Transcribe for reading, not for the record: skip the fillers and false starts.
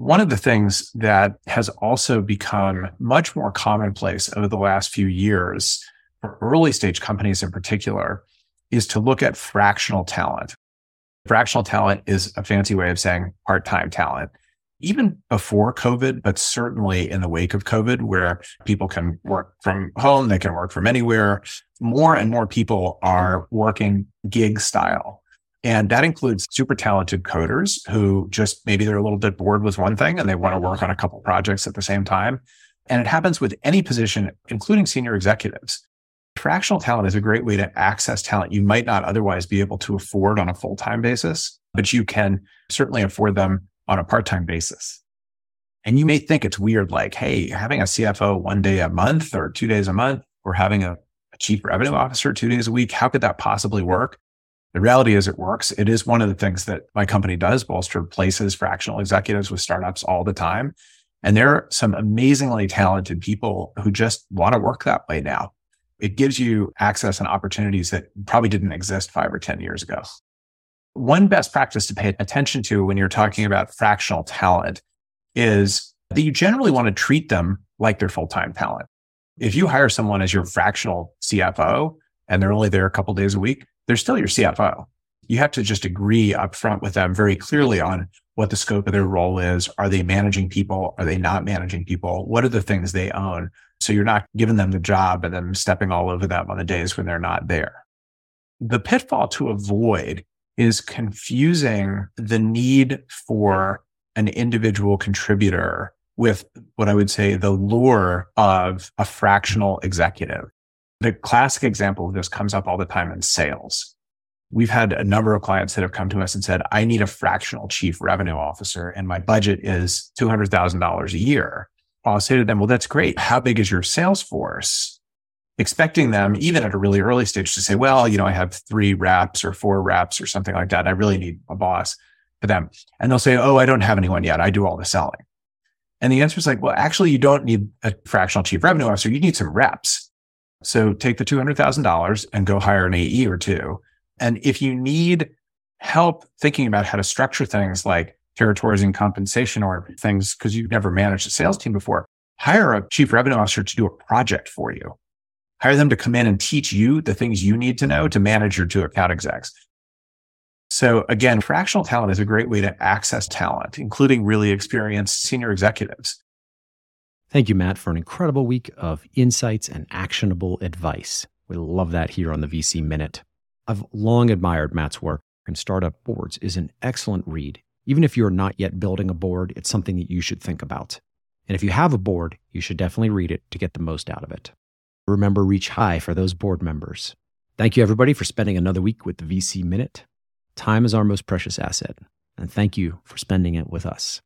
One of the things that has also become much more commonplace over the last few years, for early stage companies in particular, is to look at fractional talent. Fractional talent is a fancy way of saying part-time talent. Even before COVID, but certainly in the wake of COVID, where people can work from home, they can work from anywhere, more and more people are working gig style. And that includes super talented coders who just maybe they're a little bit bored with one thing and they want to work on a couple projects at the same time. And it happens with any position, including senior executives. Fractional talent is a great way to access talent you might not otherwise be able to afford on a full-time basis, but you can certainly afford them on a part-time basis. And you may think it's weird, like, hey, having a CFO one day a month or 2 days a month, or having a chief revenue officer 2 days a week, how could that possibly work? The reality is it works. It is one of the things that my company does. Bolster places fractional executives with startups all the time. And there are some amazingly talented people who just want to work that way now. It gives you access and opportunities that probably didn't exist 5 or 10 years ago. One best practice to pay attention to when you're talking about fractional talent is that you generally want to treat them like they're full-time talent. If you hire someone as your fractional CFO and they're only there a couple days a week, they're still your CFO. You have to just agree upfront with them very clearly on what the scope of their role is. Are they managing people? Are they not managing people? What are the things they own? So you're not giving them the job and then stepping all over them on the days when they're not there. The pitfall to avoid is confusing the need for an individual contributor with what I would say the lure of a fractional executive. The classic example of this comes up all the time in sales. We've had a number of clients that have come to us and said, I need a fractional chief revenue officer and my budget is $200,000 a year. I'll say to them, well, that's great. How big is your sales force? Expecting them, even at a really early stage, to say, well, you know, I have 3 reps or 4 reps or something like that. I really need a boss for them. And they'll say, oh, I don't have anyone yet. I do all the selling. And the answer is like, well, actually, you don't need a fractional chief revenue officer. You need some reps. So take the $200,000 and go hire an AE or two. And if you need help thinking about how to structure things like territories and compensation or things, because you've never managed a sales team before, hire a chief revenue officer to do a project for you. Hire them to come in and teach you the things you need to know to manage your 2 account execs. So again, fractional talent is a great way to access talent, including really experienced senior executives. Thank you, Matt, for an incredible week of insights and actionable advice. We love that here on the VC Minute. I've long admired Matt's work, and Startup Boards is an excellent read. Even if you're not yet building a board, it's something that you should think about. And if you have a board, you should definitely read it to get the most out of it. Remember, reach high for those board members. Thank you, everybody, for spending another week with the VC Minute. Time is our most precious asset, and thank you for spending it with us.